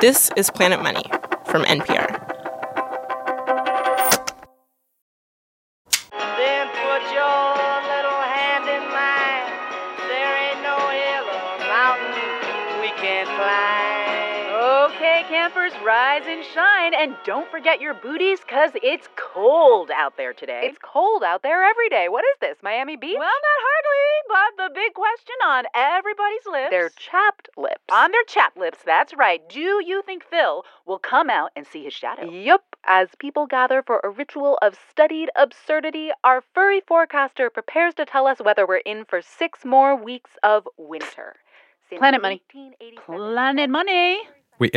This is Planet Money from NPR. Rise and shine, and don't forget your booties, because it's cold out there today. It's cold out there every day. What is this, Miami Beach? Well, not hardly, but the big question on everybody's lips. Their chapped lips. On their chapped lips, that's right. Do you think Phil will come out and see his shadow? Yup. As people gather for a ritual of studied absurdity, our furry forecaster prepares to tell us whether we're in for 6 more weeks of winter. Planet Money. Planet Money. Wait,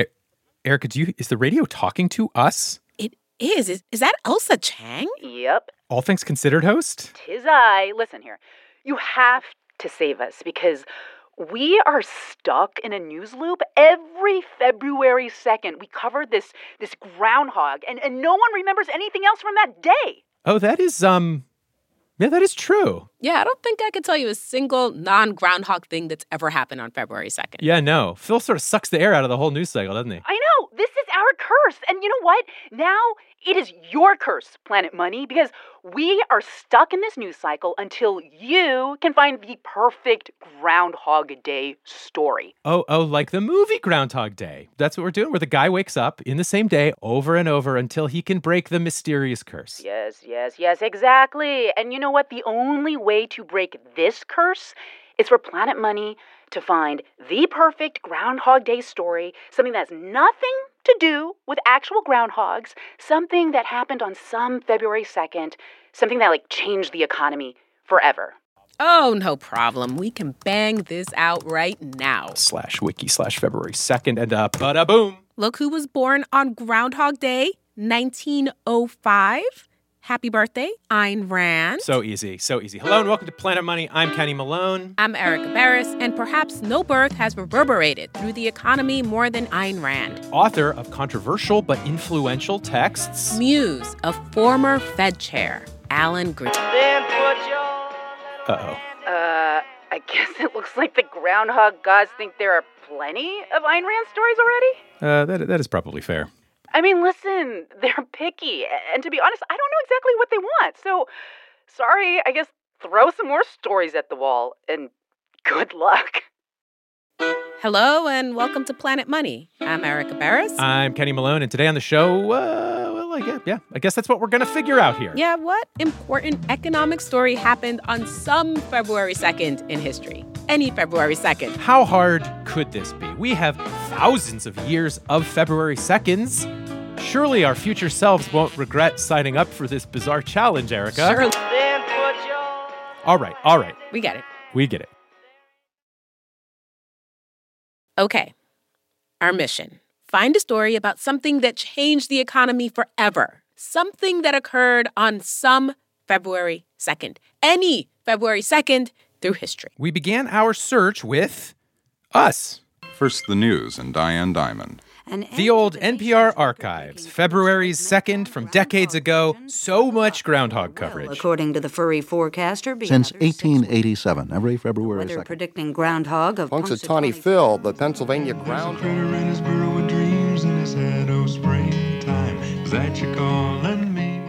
Erica, is the radio talking to us? It is. Is that Elsa Chang? Yep. All Things Considered host? 'Tis I. Listen here. You have to save us because we are stuck in a news loop. Every February 2nd, we covered this groundhog, and no one remembers anything else from that day. Oh, that is, yeah, that is true. Yeah, I don't think I could tell you a single non-groundhog thing that's ever happened on February 2nd. Yeah, no. Phil sort of sucks the air out of the whole news cycle, doesn't he? I know. This is our curse. And you know what? Now it is your curse, Planet Money, because we are stuck in this news cycle until you can find the perfect Groundhog Day story. Oh, like the movie Groundhog Day. That's what we're doing, where the guy wakes up in the same day over and over until he can break the mysterious curse. Yes, exactly. And you know what? The only way to break this curse is for Planet Money to find the perfect Groundhog Day story, something that's nothing to do with actual groundhogs, something that happened on some February 2nd, something that, changed the economy forever. Oh, no problem. We can bang this out right now. /wiki/February 2nd and ba-da-boom. Look who was born on Groundhog Day, 1905. Happy birthday, Ayn Rand. So easy. Hello and welcome to Planet Money. I'm Kenny Malone. I'm Erica Barris. And perhaps no birth has reverberated through the economy more than Ayn Rand. Author of controversial but influential texts. Muse of former Fed chair Alan Greenspan. Uh-oh. I guess it looks like the groundhog gods think there are plenty of Ayn Rand stories already. That is probably fair. I mean, listen, they're picky. And to be honest, I don't know exactly what they want. So, sorry, I guess throw some more stories at the wall and good luck. Hello and welcome to Planet Money. I'm Erica Barris. I'm Kenny Malone. And today on the show, I guess that's what we're going to figure out here. Yeah, what important economic story happened on some February 2nd in history? Any February 2nd. How hard could this be? We have thousands of years of February 2nds. Surely our future selves won't regret signing up for this bizarre challenge, Erica. Surely. All right. We get it. Okay. Our mission. Find a story about something that changed the economy forever. Something that occurred on some February 2nd. Any February 2nd through history. We began our search with us. First, the news and Diane Diamond. The old NPR archives, February 2nd from decades ago, so much groundhog coverage. Well, according to the furry forecaster, since 1887, every February 2nd. Predicting groundhog of Punxsutawney Phil, the Pennsylvania groundhog.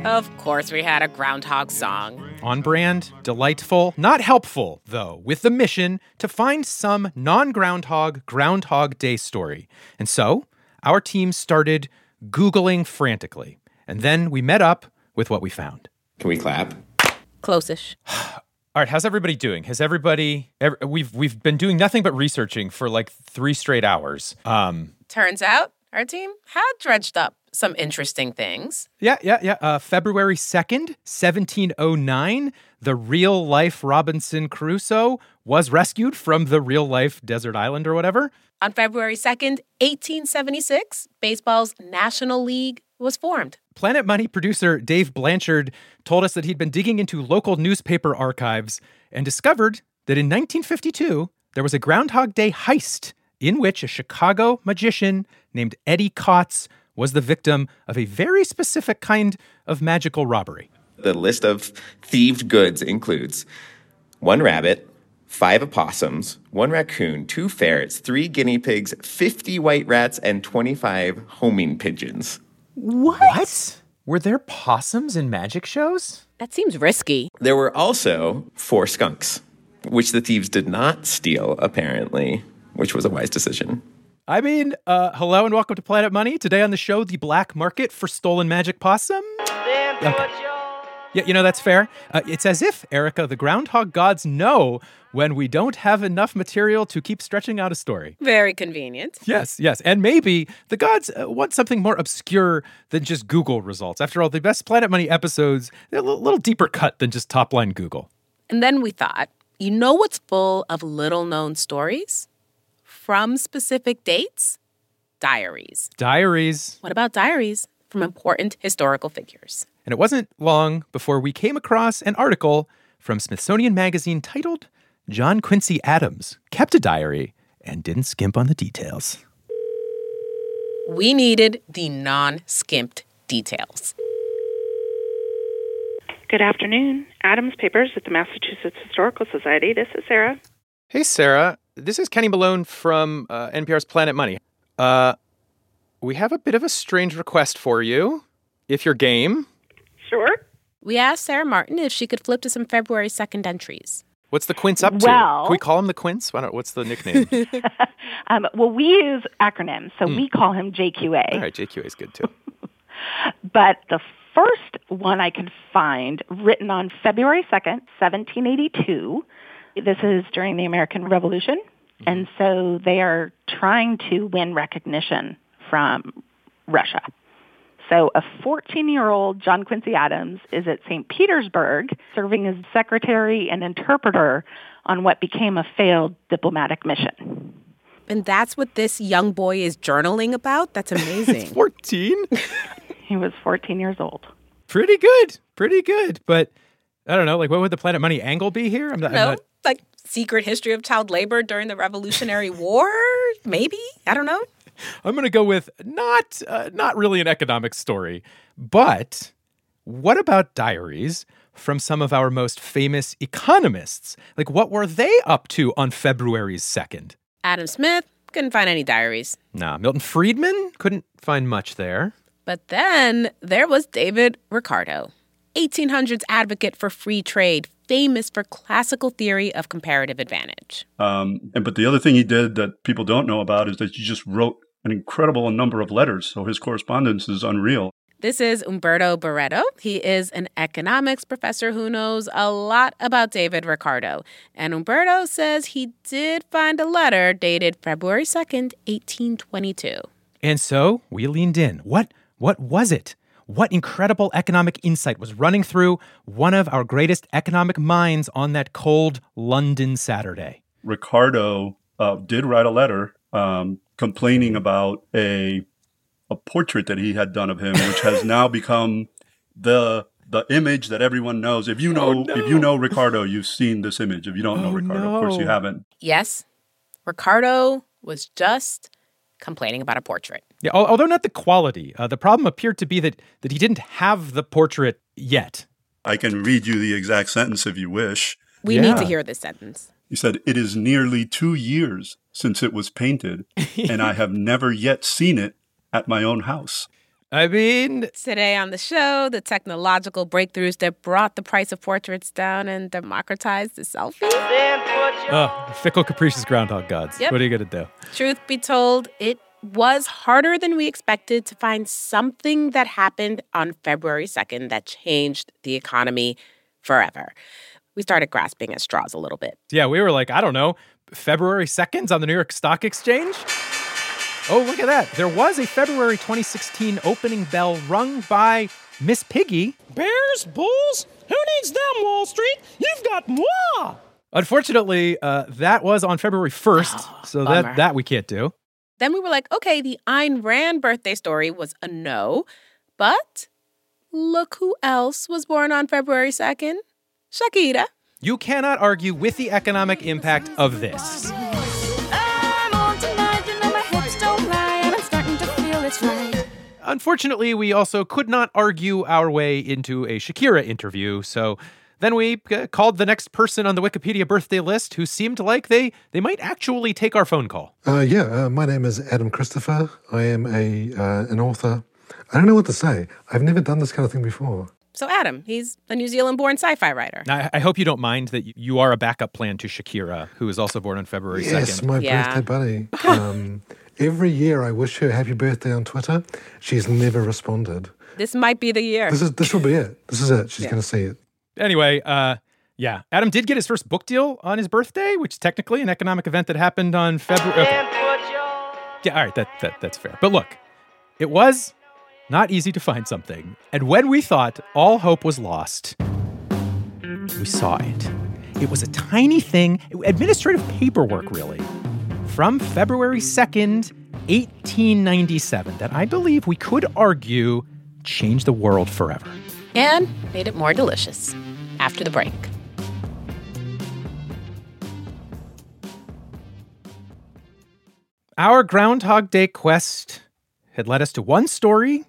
Of course, we had a groundhog song. On brand, delightful, not helpful, though, with the mission to find some non-groundhog Groundhog Day story. And so, our team started Googling frantically. And then we met up with what we found. Can we clap? Close-ish. All right, how's everybody doing? Has everybody... We've been doing nothing but researching for 3 straight hours. Turns out our team had dredged up some interesting things. Yeah. February 2nd, 1709, the real-life Robinson Crusoe was rescued from the real-life desert island or whatever. On February 2nd, 1876, baseball's National League was formed. Planet Money producer Dave Blanchard told us that he'd been digging into local newspaper archives and discovered that in 1952, there was a Groundhog Day heist in which a Chicago magician named Eddie Kotz was the victim of a very specific kind of magical robbery. The list of thieved goods includes 1 rabbit, 5 opossums, 1 raccoon, 2 ferrets, 3 guinea pigs, 50 white rats, and 25 homing pigeons. What? Were there possums in magic shows? That seems risky. There were also 4 skunks, which the thieves did not steal, apparently, which was a wise decision. I mean, hello and welcome to Planet Money. Today on the show, the black market for stolen magic possum. Okay. Yeah, you know, that's fair. It's as if, Erica, the groundhog gods know when we don't have enough material to keep stretching out a story. Very convenient. Yes, yes. And maybe the gods want something more obscure than just Google results. After all, the best Planet Money episodes, they're a little deeper cut than just top-line Google. And then we thought, you know what's full of little-known stories? From specific dates? Diaries. Diaries. What about diaries from important historical figures? And it wasn't long before we came across an article from Smithsonian Magazine titled, John Quincy Adams Kept a Diary and Didn't Skimp on the Details. We needed the non-skimped details. Good afternoon. Adams Papers at the Massachusetts Historical Society. This is Sarah. Hey, Sarah. This is Kenny Malone from NPR's Planet Money. We have a bit of a strange request for you, if you're game. Sure. We asked Sarah Martin if she could flip to some February 2nd entries. What's the Quince up to? Well, can we call him the Quince? What's the nickname? Well, we use acronyms, so we call him JQA. All right, JQA is good, too. But the first one I could find written on February 2nd, 1782... This is during the American Revolution, and so they are trying to win recognition from Russia. So a 14-year-old John Quincy Adams is at St. Petersburg serving as secretary and interpreter on what became a failed diplomatic mission. And that's what this young boy is journaling about? That's amazing. He's 14? He was 14 years old. Pretty good. But I don't know, what would the Planet Money angle be here? I'm not... Secret history of child labor during the Revolutionary War? Maybe? I don't know. I'm going to go with not really an economic story, but what about diaries from some of our most famous economists? What were they up to on February 2nd? Adam Smith couldn't find any diaries. Nah, Milton Friedman couldn't find much there. But then there was David Ricardo, 1800s advocate for free trade, famous for classical theory of comparative advantage. But the other thing he did that people don't know about is that he just wrote an incredible number of letters, so his correspondence is unreal. This is Umberto Barreto. He is an economics professor who knows a lot about David Ricardo. And Umberto says he did find a letter dated February 2nd, 1822. And so we leaned in. What was it? What incredible economic insight was running through one of our greatest economic minds on that cold London Saturday? Ricardo did write a letter complaining about a portrait that he had done of him, which has now become the image that everyone knows. If you know Ricardo, you've seen this image. If you don't know Ricardo, Of course you haven't. Yes, Ricardo was just complaining about a portrait. Yeah, although not the quality. The problem appeared to be that he didn't have the portrait yet. I can read you the exact sentence if you wish. We need to hear this sentence. He said, "It is nearly 2 years since it was painted, and I have never yet seen it at my own house." I mean, today on the show, the technological breakthroughs that brought the price of portraits down and democratized the selfie. Fickle, capricious groundhog gods. Yep. What are you going to do? Truth be told, it was harder than we expected to find something that happened on February 2nd that changed the economy forever. We started grasping at straws a little bit. Yeah, we were I don't know, February 2nd's on the New York Stock Exchange? Oh, look at that. There was a February 2016 opening bell rung by Miss Piggy. Bears, bulls, who needs them, Wall Street? You've got moi! Unfortunately, that was on February 1st, so bummer. that we can't do. Then we were okay, the Ayn Rand birthday story was a no, but look who else was born on February 2nd, Shakira. You cannot argue with the economic impact of this. Unfortunately, we also could not argue our way into a Shakira interview, so Then we called the next person on the Wikipedia birthday list who seemed like they might actually take our phone call. My name is Adam Christopher. I am an author. I don't know what to say. I've never done this kind of thing before. So Adam, he's a New Zealand-born sci-fi writer. I hope you don't mind that you are a backup plan to Shakira, who is also born on February 2nd. Yes, my birthday buddy. Every year I wish her happy birthday on Twitter. She's never responded. This might be the year. This will be it. This is it. She's going to see it. Anyway, Adam did get his first book deal on his birthday, which is technically an economic event that happened on February... Okay. Yeah, all right, that's fair. But look, it was... not easy to find something. And when we thought all hope was lost, we saw it. It was a tiny thing, administrative paperwork, really, from February 2nd, 1897, that I believe we could argue changed the world forever. And made it more delicious. After the break. Our Groundhog Day quest had led us to one story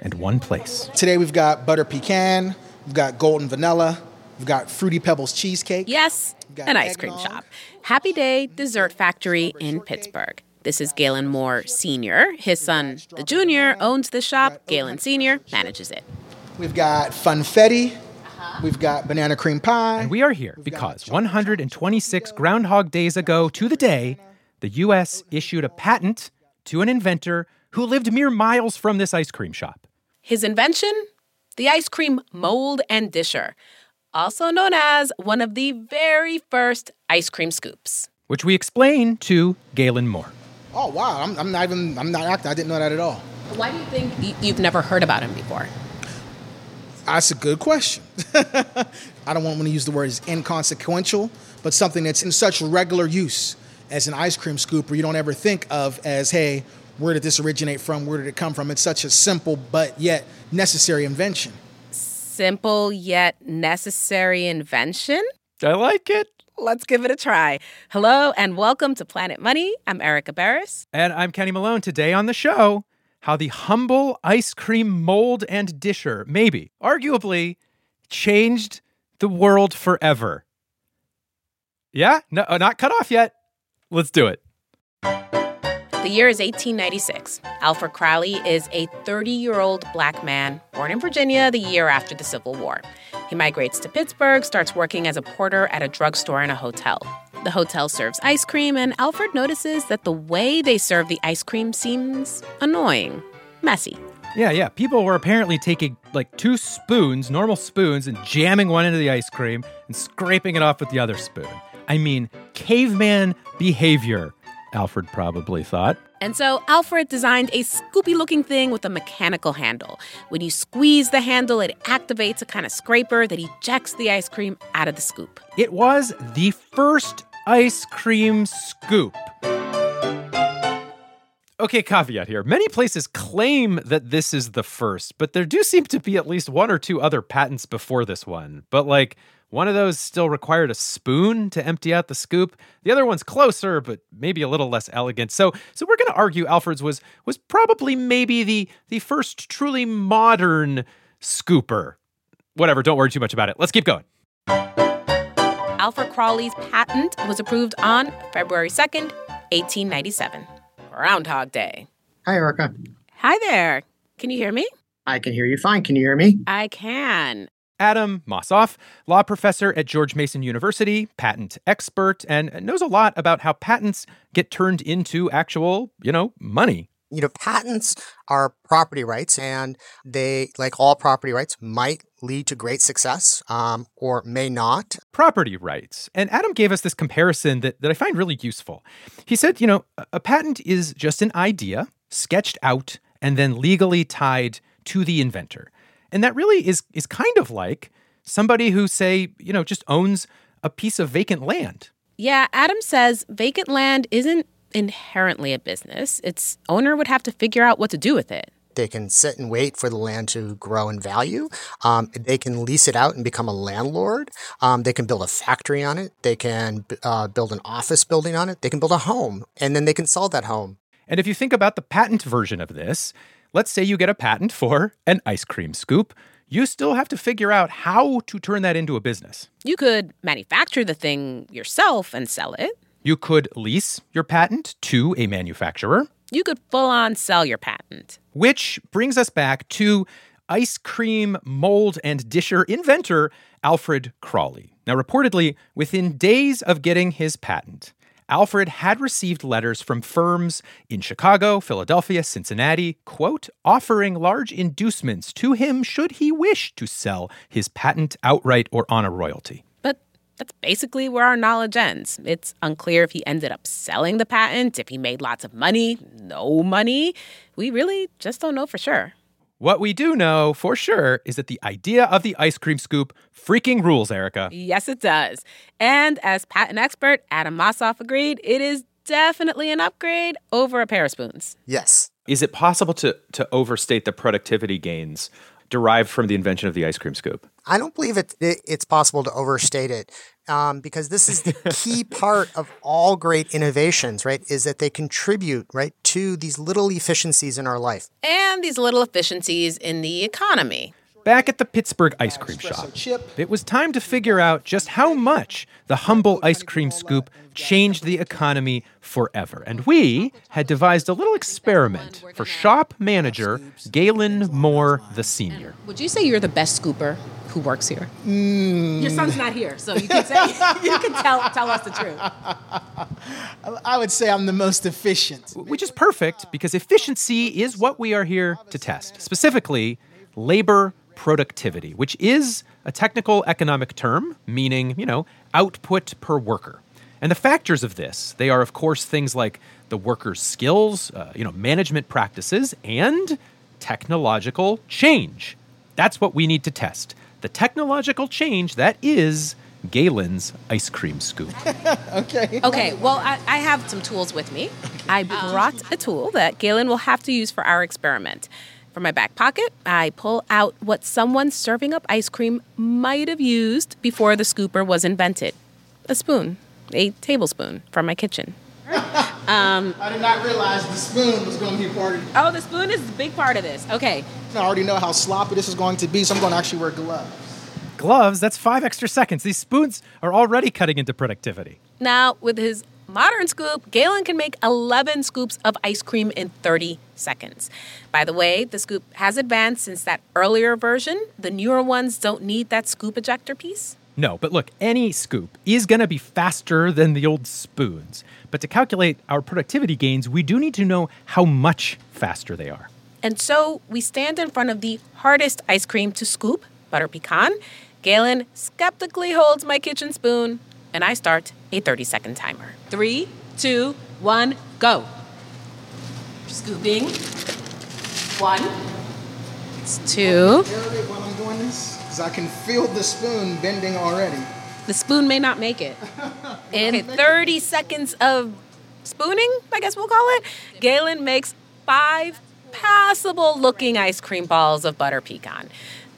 and one place. Today we've got butter pecan, we've got golden vanilla, we've got Fruity Pebbles cheesecake. Yes, an ice cream shop. Happy Day Dessert Factory in Pittsburgh. This is Galen Moore Sr. His son, the junior, owns the shop. Galen Sr. manages it. We've got funfetti. We've got banana cream pie. And we are here because 126 Groundhog Days ago to the day, the U.S. issued a patent to an inventor who lived mere miles from this ice cream shop. His invention? The ice cream mold and disher, also known as one of the very first ice cream scoops. Which we explain to Galen Moore. Oh, wow, I didn't know that at all. Why do you think you've never heard about him before? That's a good question. I don't want to use the word as inconsequential, but something that's in such regular use as an ice cream scooper you don't ever think of as, hey, where did this originate from? Where did it come from? It's such a simple but yet necessary invention. Simple yet necessary invention? I like it. Let's give it a try. Hello and welcome to Planet Money. I'm Erica Barris. And I'm Kenny Malone. Today on the show, how the humble ice cream mold and disher maybe, arguably, changed the world forever. Yeah? No, not cut off yet. Let's do it. The year is 1896. Alfred Crowley is a 30-year-old black man born in Virginia the year after the Civil War. He migrates to Pittsburgh, starts working as a porter at a drugstore and a hotel. The hotel serves ice cream, and Alfred notices that the way they serve the ice cream seems annoying, messy. Yeah. People were apparently taking, two spoons, normal spoons, and jamming one into the ice cream and scraping it off with the other spoon. I mean, caveman behavior. Alfred probably thought. And so Alfred designed a scoopy-looking thing with a mechanical handle. When you squeeze the handle, it activates a kind of scraper that ejects the ice cream out of the scoop. It was the first ice cream scoop. Okay, caveat here. Many places claim that this is the first, but there do seem to be at least one or two other patents before this one. But one of those still required a spoon to empty out the scoop. The other one's closer, but maybe a little less elegant. So we're going to argue Alfred's was probably maybe the first truly modern scooper. Whatever, don't worry too much about it. Let's keep going. Alfred Crowley's patent was approved on February 2nd, 1897. Groundhog Day. Hi, Erica. Hi there. Can you hear me? I can hear you fine. Can you hear me? I can. Adam Mossoff, law professor at George Mason University, patent expert, and knows a lot about how patents get turned into actual, money. Patents are property rights, and they, like all property rights, might lead to great success or may not. Property rights. And Adam gave us this comparison that I find really useful. He said, a patent is just an idea sketched out and then legally tied to the inventor. And that really is kind of like somebody who, say, just owns a piece of vacant land. Yeah, Adam says vacant land isn't inherently a business. Its owner would have to figure out what to do with it. They can sit and wait for the land to grow in value. They can lease it out and become a landlord. They can build a factory on it. They can build an office building on it. They can build a home. And then they can sell that home. And if you think about the patent version of this, let's say you get a patent for an ice cream scoop. you still have to figure out how to turn that into a business. You could manufacture the thing yourself and sell it. You could lease your patent to a manufacturer. You could full-on sell your patent. Which brings us back to ice cream mold and disher inventor Alfred Crowley. Now, reportedly, within days of getting his patent, Alfred had received letters from firms in Chicago, Philadelphia, Cincinnati, quote, offering large inducements to him should he wish to sell his patent outright or on a royalty. But that's basically where our knowledge ends. It's unclear if he ended up selling the patent, if he made lots of money, no money. We really just don't know for sure. What we do know for sure is that the idea of the ice cream scoop freaking rules, Erica. Yes, it does. And as patent expert Adam Mossoff agreed, it is definitely an upgrade over a pair of spoons. Yes. Is it possible to overstate the productivity gains derived from the invention of the ice cream scoop? I don't believe it's possible to overstate it because this is the key part of all great innovations, right, is that they contribute, right, to these little efficiencies in our life. And these little efficiencies in the economy. Back at the Pittsburgh ice cream shop, it was time to figure out just how much the humble ice cream scoop changed the economy forever. And we had devised a little experiment for shop manager Galen Moore Sr. Would you say you're the best scooper who works here? Mm. Your son's not here, so you can say you can tell us the truth. I would say I'm the most efficient. Which is perfect, because efficiency is what we are here to test. Specifically, labor productivity, which is a technical economic term, meaning, output per worker. And the factors of this, they are, of course, things like the worker's skills, management practices, and technological change. That's what we need to test. The technological change that is Galen's ice cream scoop. Okay, well, I have some tools with me. I brought a tool that Galen will have to use for our experiment. From my back pocket, I pull out what someone serving up ice cream might have used before the scooper was invented. A spoon, a tablespoon from my kitchen. I did not realize the spoon was going to be part of it. Oh, the spoon is a big part of this. Okay. I already know how sloppy this is going to be, so I'm going to actually wear gloves. Gloves? That's 5 extra seconds. These spoons are already cutting into productivity. Now, with his modern scoop, Galen can make 11 scoops of ice cream in 30 seconds. By the way, the scoop has advanced since that earlier version. The newer ones don't need that scoop ejector piece. No, but look, any scoop is going to be faster than the old spoons. But to calculate our productivity gains, we do need to know how much faster they are. And so we stand in front of the hardest ice cream to scoop, butter pecan. Galen skeptically holds my kitchen spoon, and I start a 30-second timer. 3, 2, 1, go. Scooping. 1. It's 2. While I'm doing this, because I can feel the spoon bending already. The spoon may not make it. In 30 seconds of spooning, I guess we'll call it, Galen makes 5 passable-looking ice cream balls of butter pecan.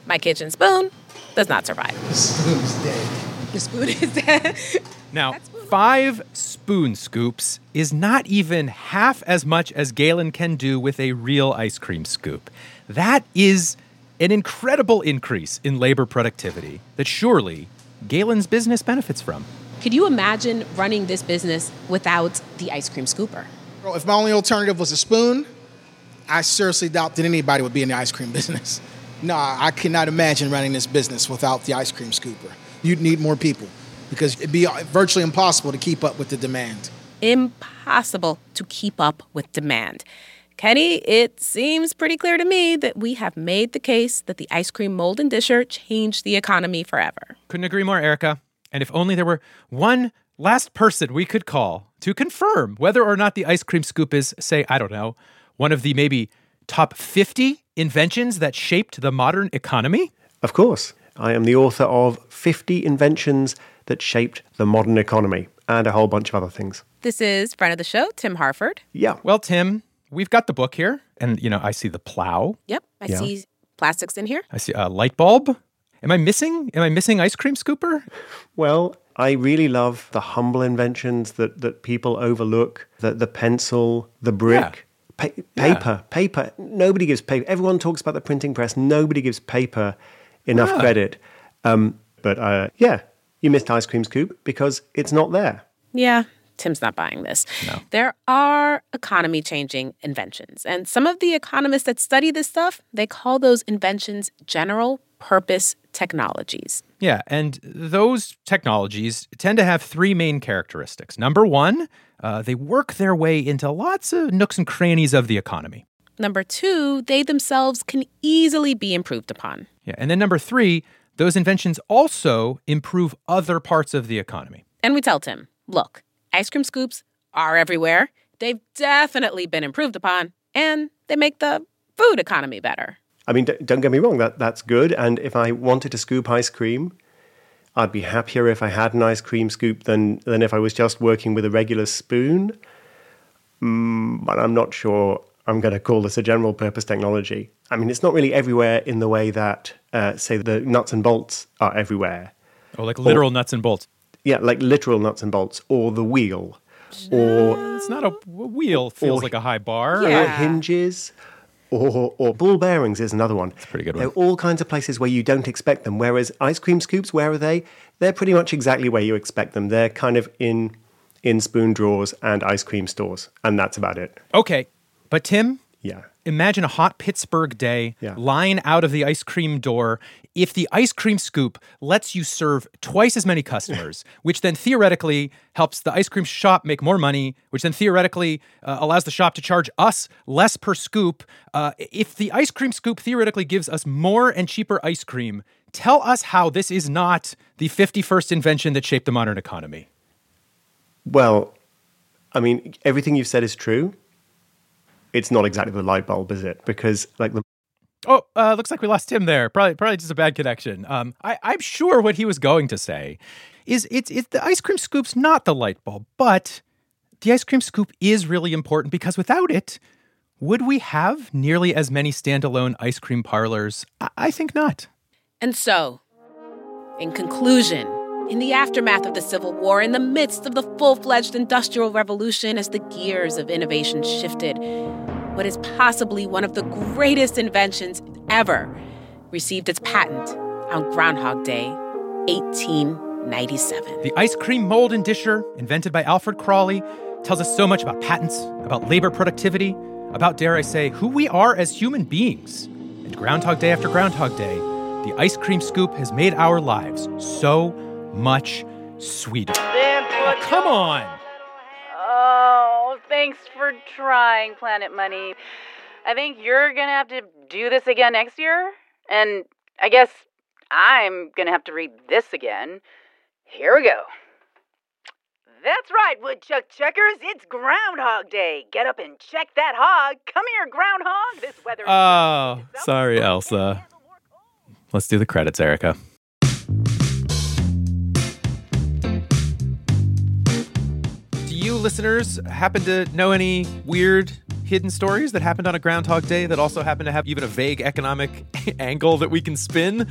My kitchen spoon does not survive. The spoon's dead. The spoon is dead. Now, 5 spoon scoops is not even half as much as Galen can do with a real ice cream scoop. That is an incredible increase in labor productivity that surely Galen's business benefits from. Could you imagine running this business without the ice cream scooper? Well, if my only alternative was a spoon, I seriously doubt that anybody would be in the ice cream business. No, I cannot imagine running this business without the ice cream scooper. You'd need more people, because it'd be virtually impossible to keep up with the demand. Impossible to keep up with demand. Kenny, it seems pretty clear to me that we have made the case that the ice cream mold and disher changed the economy forever. Couldn't agree more, Erica. And if only there were one last person we could call to confirm whether or not the ice cream scoop is, say, I don't know, one of the maybe top 50 inventions that shaped the modern economy? Of course. I am the author of 50 Inventions That Shaped the Modern Economy, and a whole bunch of other things. This is friend of the show, Tim Harford. Yeah. Well, Tim, we've got the book here, and, I see the plow. Yep, I see plastics in here. I see a light bulb. Am I missing ice cream scooper? Well, I really love the humble inventions that people overlook, the pencil, the brick. Yeah. Paper. Nobody gives paper. Everyone talks about the printing press. Nobody gives paper. enough credit. But you missed Ice Cream Scoop because it's not there. Yeah. Tim's not buying this. No. There are economy-changing inventions. And some of the economists that study this stuff, they call those inventions general-purpose technologies. Yeah, and those technologies tend to have three main characteristics. Number one, they work their way into lots of nooks and crannies of the economy. Number two, they themselves can easily be improved upon. Yeah, and then number three, those inventions also improve other parts of the economy. And we tell Tim, look, ice cream scoops are everywhere. They've definitely been improved upon, and they make the food economy better. I mean, don't get me wrong, that's good. And if I wanted to scoop ice cream, I'd be happier if I had an ice cream scoop than if I was just working with a regular spoon. But I'm not sure I'm going to call this a general-purpose technology. I mean, it's not really everywhere in the way that, say, the nuts and bolts are everywhere. Oh, like literal nuts and bolts. Yeah, like literal nuts and bolts, or the wheel, or it's not a wheel. Feels like a high bar. Yeah. Or hinges, or ball bearings is another one. It's a pretty good one. There are all kinds of places where you don't expect them. Whereas ice cream scoops, where are they? They're pretty much exactly where you expect them. They're kind of in spoon drawers and ice cream stores, and that's about it. Okay, but Tim. Yeah. Imagine a hot Pittsburgh day, line out of the ice cream door. If the ice cream scoop lets you serve twice as many customers, which then theoretically helps the ice cream shop make more money, which then theoretically allows the shop to charge us less per scoop. If the ice cream scoop theoretically gives us more and cheaper ice cream, tell us how this is not the 51st invention that shaped the modern economy. Well, I mean, everything you've said is true. It's not exactly the light bulb, is it? Because like the looks like we lost Tim there. Probably just a bad connection. I'm sure what he was going to say is it's the ice cream scoop's not the light bulb, but the ice cream scoop is really important because without it, would we have nearly as many standalone ice cream parlors? I think not. And so, in conclusion, in the aftermath of the Civil War, in the midst of the full-fledged Industrial Revolution, as the gears of innovation shifted, what is possibly one of the greatest inventions ever received its patent on Groundhog Day, 1897. The ice cream mold and disher, invented by Alfred Crowley, tells us so much about patents, about labor productivity, about, dare I say, who we are as human beings. And Groundhog Day after Groundhog Day, the ice cream scoop has made our lives so much sweeter. Oh, come on! Oh, thanks for trying, Planet Money. I think you're gonna have to do this again next year, and I guess I'm gonna have to read this again. Here we go. That's right, Woodchuck Chuckers. It's Groundhog Day. Get up and check that hog. Come here, Groundhog. This weather. Oh, sorry, Elsa. Let's do the credits, Erica. Listeners, happen to know any weird hidden stories that happened on a Groundhog Day that also happen to have even a vague economic angle that we can spin?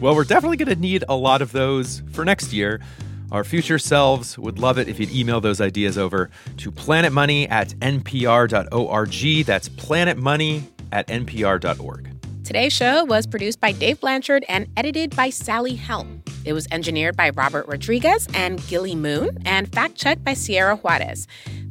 Well, we're definitely going to need a lot of those for next year. Our future selves would love it if you'd email those ideas over to planetmoney@npr.org. That's planetmoney@npr.org. Today's show was produced by Dave Blanchard and edited by Sally Helm. It was engineered by Robert Rodriguez and Gilly Moon and fact-checked by Sierra Juarez.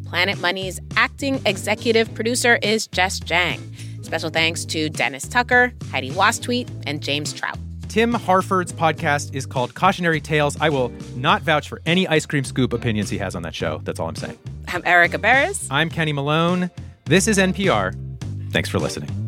Planet Money's acting executive producer is Jess Jang. Special thanks to Dennis Tucker, Heidi Wastweet, and James Trout. Tim Harford's podcast is called Cautionary Tales. I will not vouch for any ice cream scoop opinions he has on that show. That's all I'm saying. I'm Erica Barris. I'm Kenny Malone. This is NPR. Thanks for listening.